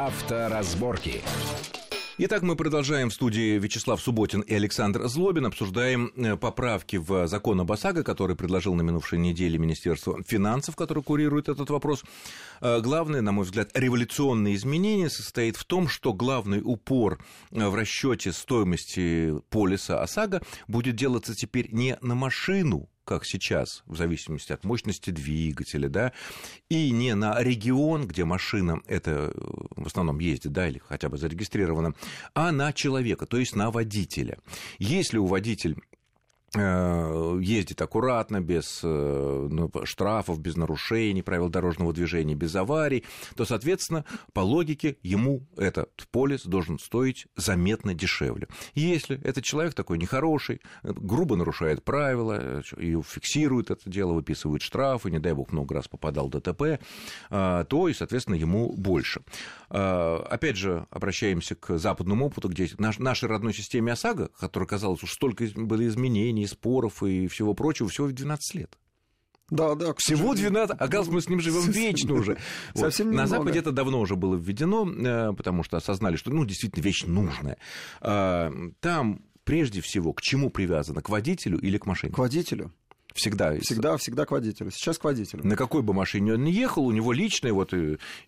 Авторазборки. Итак, мы продолжаем. В студии Вячеслав Субботин и Александр Злобин. Обсуждаем поправки в закон об ОСАГО, который предложил на минувшей неделе Министерство финансов, которое курирует этот вопрос. Главное, на мой взгляд, революционное изменение состоит в том, что главный упор в расчете стоимости полиса ОСАГО будет делаться теперь не на машину, как сейчас, в зависимости от мощности двигателя, да, и не на регион, где машина это в основном ездит, да, или хотя бы зарегистрирована, а на человека, то есть на водителя. Если у водителя ездит аккуратно, без штрафов, без нарушений правил дорожного движения, без аварий, то, соответственно, по логике ему этот полис должен стоить заметно дешевле. Если этот человек такой нехороший, грубо нарушает правила, и фиксирует это дело, выписывает штрафы, не дай бог, много раз попадал в ДТП, то, и, соответственно, ему больше. Опять же, обращаемся к западному опыту, где нашей родной системе ОСАГО, которая, казалось, уж столько было изменений, и споров и всего прочего, всего в 12 лет. Да, всего 12, оказывается, мы с ним живем вечно уже. Совсем немного. На Западе это давно уже было введено, потому что осознали, что, действительно, вещь нужная. Там, прежде всего, к чему привязано? К водителю или к машине? К водителю. Всегда к водителю. Сейчас к водителю. На какой бы машине он ни ехал, у него личный,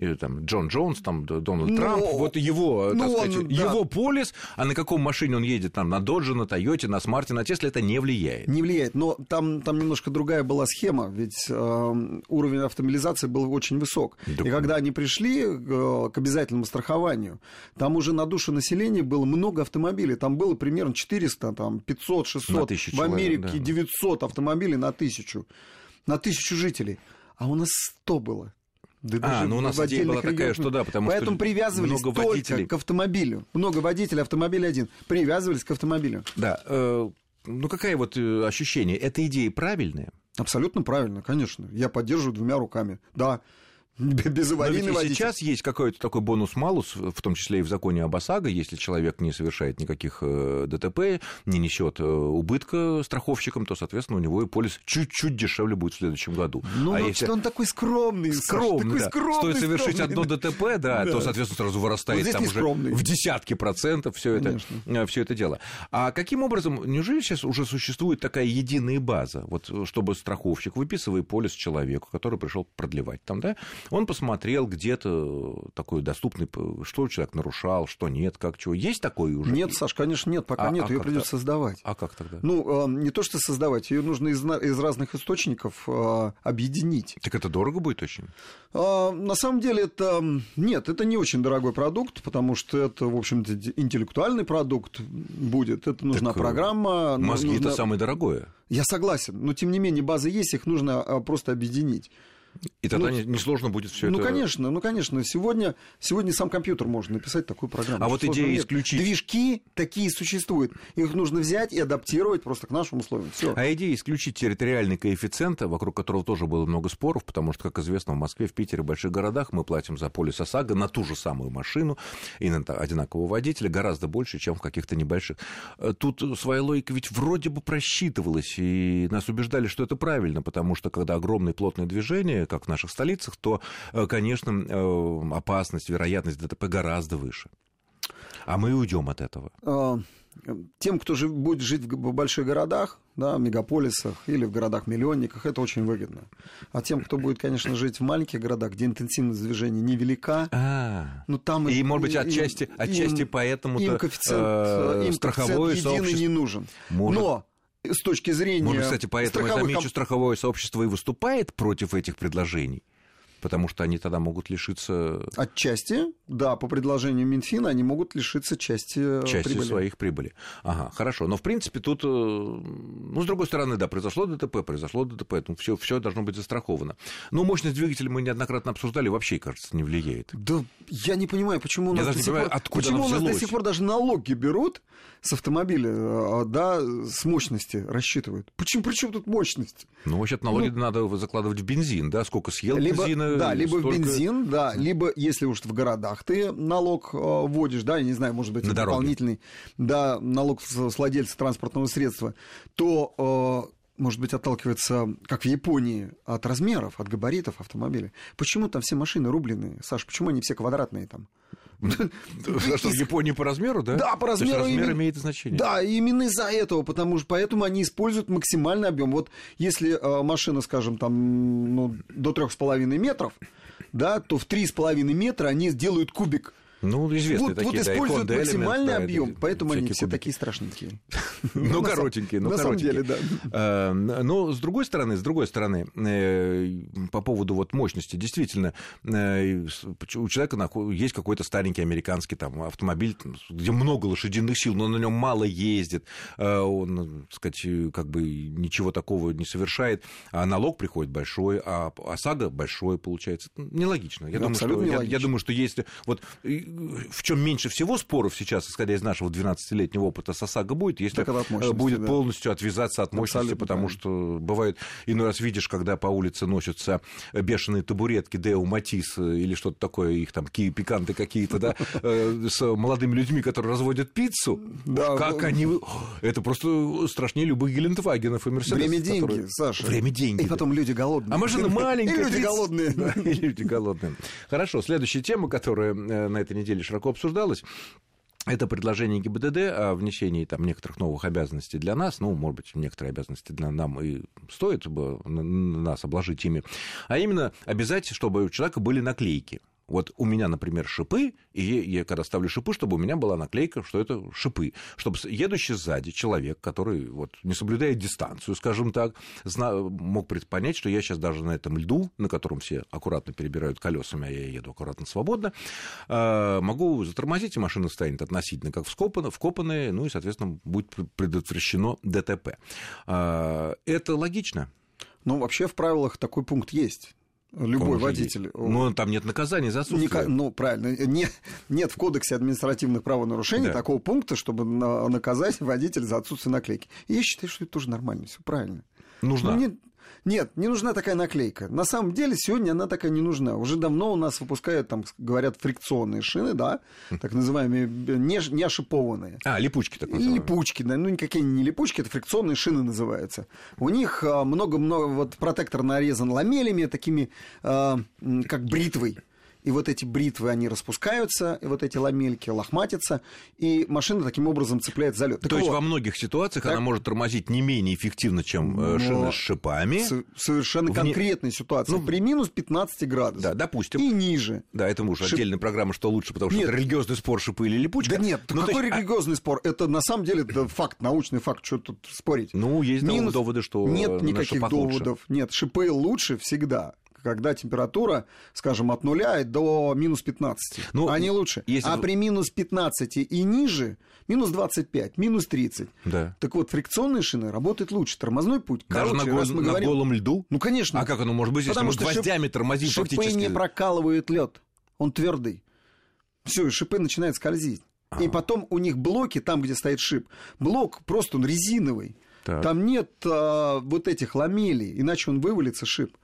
Джон Джонс, Дональд Трамп, его, его полис, а на каком машине он едет, на Додже, на Тойоте, на Смарте, на Тесле, это не влияет. Не влияет, но там немножко другая была схема, ведь уровень автомобилизации был очень высок. Да. И когда они пришли к обязательному страхованию, там уже на душу населения было много автомобилей, там было примерно 400, 500, 600, в Америке 900 автомобилей, на тысячу жителей, а у нас 100 было. Да, у нас идея была такая, что да, поэтому что привязывались много только водителей к автомобилю. Много водителей, автомобиль один. Привязывались к автомобилю. Да, какое ощущение? Эта идея правильная? Абсолютно правильно, конечно. Я поддерживаю двумя руками. Да. Безаварийный водитель. Сейчас есть какой-то такой бонус-малус, в том числе и в законе об ОСАГО, если человек не совершает никаких ДТП, не несет убытка страховщикам, то, соответственно, у него и полис чуть-чуть дешевле будет в следующем году. Если он такой скромный. Скромный, стоит совершить одно ДТП, то, соответственно, сразу вырастает там уже в десятки процентов все это дело. А каким образом, неужели сейчас уже существует такая единая база, чтобы страховщик, выписывая полис человеку, который пришел продлевать он посмотрел где-то такой доступный, что человек нарушал, что нет, как, чего. Есть такое уже? Нет, Саш, конечно, нет, пока нет, ее придется создавать. А как тогда? Не то, что создавать, ее нужно из разных источников объединить. Так это дорого будет очень? На самом деле это не очень дорогой продукт, потому что это, в общем-то, интеллектуальный продукт будет, это нужна программа. Мозги это самое дорогое. Я согласен, но тем не менее базы есть, их нужно просто объединить. И тогда несложно будет все это... Конечно. Сегодня сам компьютер может написать такую программу. А идея исключить... Движки такие существуют. Их нужно взять и адаптировать просто к нашим условиям. Всё. А идея исключить территориальный коэффициент, вокруг которого тоже было много споров, потому что, как известно, в Москве, в Питере, в больших городах мы платим за полис ОСАГО на ту же самую машину и на одинакового водителя гораздо больше, чем в каких-то небольших. Тут своя логика ведь вроде бы просчитывалась, и нас убеждали, что это правильно, потому что, когда огромное плотное движение, как в наших столицах, то, конечно, опасность, вероятность ДТП гораздо выше. А мы уйдем от этого. Тем, кто будет жить в больших городах, мегаполисах или в городах-миллионниках, это очень выгодно. А тем, кто будет, конечно, жить в маленьких городах, где интенсивность движения невелика, там и может быть, отчасти поэтому страховое сообщество единый не нужен. Но с точки зрения... Может, кстати, поэтому, я замечу, страховое сообщество и выступает против этих предложений, потому что они тогда могут лишиться... Отчасти, по предложению Минфина, они могут лишиться части прибыли. Своих прибыли. Ага, хорошо. Но, в принципе, тут, с другой стороны, произошло ДТП, все должно быть застраховано. Но мощность двигателя мы неоднократно обсуждали, вообще, кажется, не влияет. Да я не понимаю, почему у нас до сих пор даже налоги берут с автомобиля, с мощности рассчитывают. Причем тут мощность? Вообще-то налоги надо закладывать в бензин, сколько съел бензина. Либо в бензин, либо, если уж в городах ты налог вводишь, я не знаю, может быть, дополнительный налог с владельца транспортного средства, то может быть, отталкивается, как в Японии, от размеров, от габаритов автомобиля. Почему там все машины рубленые, Саш? Почему они все квадратные там? Что, в Японии по размеру, да? Да, по размеру. То есть размер имеет значение. Да, именно из-за этого, потому что поэтому они используют максимальный объем. Вот если машина, скажем, там, до 3,5 метров, да, то в 3,5 метра они делают кубик. Ну, известные вот, такие, да, используют максимальный объем, поэтому они все кубики. Такие страшненькие. Но коротенькие, но коротенькие. На самом деле, да. Но, с другой стороны, по поводу вот мощности, действительно, у человека есть какой-то старенький американский там автомобиль, где много лошадиных сил, но на нем мало ездит, он, так сказать, как бы ничего такого не совершает, а налог приходит большой, а ОСАГО большой, получается. Нелогично. Я думаю, что если... Вот, в чем меньше всего споров сейчас, исходя из нашего 12-летнего опыта с ОСАГО, будет, если будет полностью отвязаться от мощности, абсолютно, потому что бывает, иной раз видишь, когда по улице носятся бешеные табуретки Део Матис или что-то такое, их там пиканты какие-то, да, с молодыми людьми, которые разводят пиццу, как они... Это просто страшнее любых Гелендвагенов и Мерседесов. Время-деньги, Саша. Время-деньги. И потом люди голодные. А машина маленькая. И люди голодные. И люди голодные. Хорошо, следующая тема, которая... на этой неделе широко обсуждалось. Это предложение ГИБДД о внесении там некоторых новых обязанностей для нас. Ну, может быть, некоторые обязанности для нам и стоит бы нас обложить ими. А именно обязать, чтобы у человека были наклейки. Вот у меня, например, шипы, и я когда ставлю шипы, чтобы у меня была наклейка, что это шипы, чтобы едущий сзади человек, который вот, не соблюдает дистанцию, скажем так, мог понять, что я сейчас даже на этом льду, на котором все аккуратно перебирают колесами, а я еду аккуратно, свободно, могу затормозить, и машина станет относительно как вкопанная, ну и, соответственно, будет предотвращено ДТП. Это логично? Ну, вообще в правилах такой пункт есть. Любой водитель. Но там нет наказания за отсутствие. Ну, правильно. Нет в кодексе административных правонарушений такого пункта, чтобы наказать водителя за отсутствие наклейки. И я считаю, что это тоже нормально, все правильно. Нужна? Нет, не нужна такая наклейка. На самом деле, сегодня она такая не нужна. Уже давно у нас выпускают, там, говорят, фрикционные шины, да, так называемые, не ошипованные. Липучки так называемые. Липучки, да, ну, никакие не липучки, это фрикционные шины называются. У них много-много, вот протектор нарезан ламелями, такими, как бритвой. И вот эти бритвы, они распускаются, и вот эти ламельки лохматятся, и машина таким образом цепляет за лед. То есть во многих ситуациях она может тормозить не менее эффективно, чем шина с шипами. Совершенно конкретная ситуация. При минус 15 градусов. Да, допустим. И ниже. Да, это уже отдельная программа, что лучше, потому что это религиозный спор, шипы или липучка. Да нет, какой религиозный спор? Это на самом деле факт, научный факт, что тут спорить. Ну, есть доводы, что на шипах лучше. Нет никаких доводов. Нет, шипы лучше всегда. Когда температура, скажем, от 0 до минус 15, они лучше. При минус 15 и ниже, минус 25, минус 30. Да. Так вот, фрикционные шины работают лучше. Тормозной путь короче. Даже на голом льду? Ну, конечно. А как оно может быть, если мы гвоздями тормозим фактически? Шипы не прокалывают лед, он твердый. Все, и шипы начинают скользить. И потом у них блоки, там, где стоит шип, блок просто он резиновый. Так. Там нет вот этих ламелей, иначе он вывалится, шип.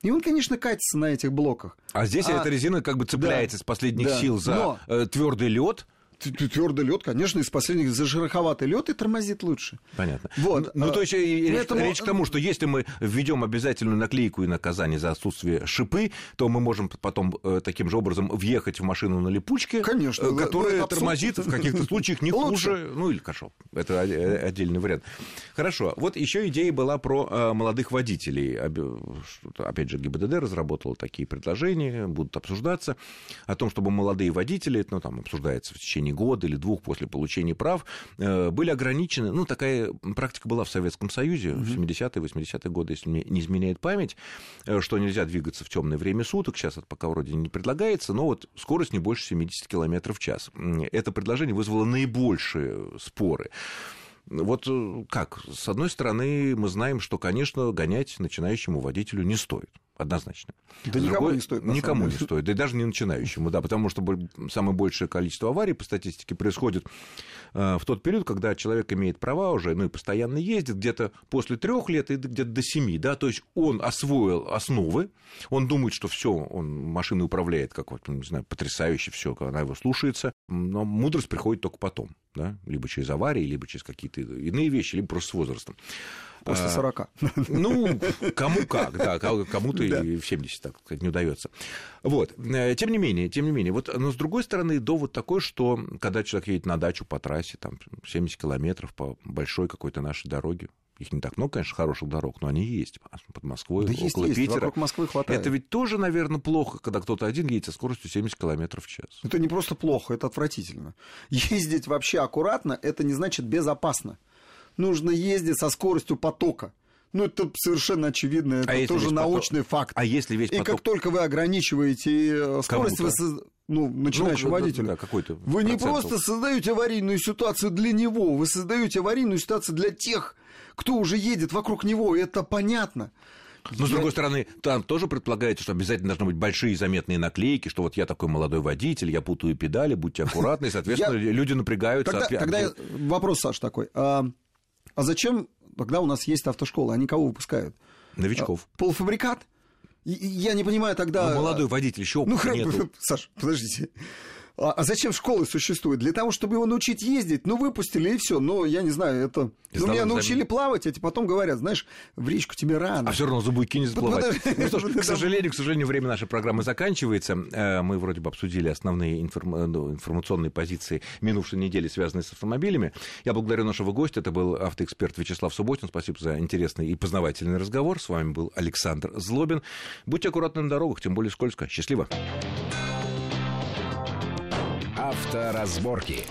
И он, конечно, катится на этих блоках. А здесь эта резина как бы цепляется с последних сил за твердый лед. Твердый лед, конечно, из последних за шероховатый лед и тормозит лучше. Понятно. Вот. Ну, то есть речь к тому, что если мы введем обязательную наклейку и наказание за отсутствие шипы, то мы можем потом таким же образом въехать в машину на липучке, конечно, которая тормозит в каких-то случаях не хуже. Ну, или кошел. Это отдельный вариант. Хорошо. Вот еще идея была про молодых водителей. Опять же, ГИБДД разработала такие предложения, будут обсуждаться о том, чтобы молодые водители, там обсуждается в течение года или двух после получения прав, были ограничены. Ну, такая практика была в Советском Союзе в 70-е, 80-е годы, если мне не изменяет память, что нельзя двигаться в темное время суток. Сейчас это пока вроде не предлагается, но вот скорость не больше 70 км в час. Это предложение вызвало наибольшие споры. Вот как? С одной стороны, мы знаем, что, конечно, гонять начинающему водителю не стоит. Однозначно. Да никому не стоит. Никому не стоит, да и даже не начинающему, да, потому что самое большее количество аварий по статистике происходит в тот период, когда человек имеет права уже, и постоянно ездит, где-то после 3 лет и где-то до 7, да, то есть он освоил основы, он думает, что все, он машиной управляет, как вот, не знаю, потрясающе все, она его слушается, но мудрость приходит только потом. да, либо через аварии, либо через какие-то иные вещи, либо просто с возрастом. После 40. Ну, кому как, да, кому-то и в 70, так сказать, не удается. Вот, тем не менее, вот, но с другой стороны, довод такой, что когда человек едет на дачу по трассе, там, 70 километров по большой какой-то нашей дороге, их не так много, конечно, хороших дорог, но они есть. Под Москвой, да, около есть, Питера. Вокруг Москвы хватает. Это ведь тоже, наверное, плохо, когда кто-то один едет со скоростью 70 км в час. Это не просто плохо, это отвратительно. Ездить вообще аккуратно, это не значит безопасно. Нужно ездить со скоростью потока. Ну, это совершенно очевидно, это тоже научный факт. А если весь поток... И как только вы ограничиваете скорость, вы начинающего водителя, вы не просто создаете аварийную ситуацию для него, вы создаете аварийную ситуацию для тех, кто уже едет вокруг него, это понятно. Но, с другой стороны, там тоже предполагается, что обязательно должны быть большие заметные наклейки, что вот я такой молодой водитель, я путаю педали, будьте аккуратны, и, соответственно, люди напрягаются. Тогда вопрос, Саш, такой. А зачем, когда у нас есть автошколы, они кого выпускают? Новичков. Полуфабрикат? Я не понимаю тогда... Ну, молодой водитель, еще опыта нету. Саш, подождите. А зачем школы существуют? Для того, чтобы его научить ездить, выпустили, и все. Я не знаю, это... меня научили плавать, а потом говорят, знаешь, в речку тебе рано. А все равно за буйки не заплывать. К сожалению, время нашей программы заканчивается. Мы вроде бы обсудили основные информационные позиции минувшей недели, связанные с автомобилями. Я благодарю нашего гостя. Это был автоэксперт Вячеслав Субботин. Спасибо за интересный и познавательный разговор. С вами был Александр Злобин. Будьте аккуратны на дорогах, тем более скользко. Счастливо. Авторазборки.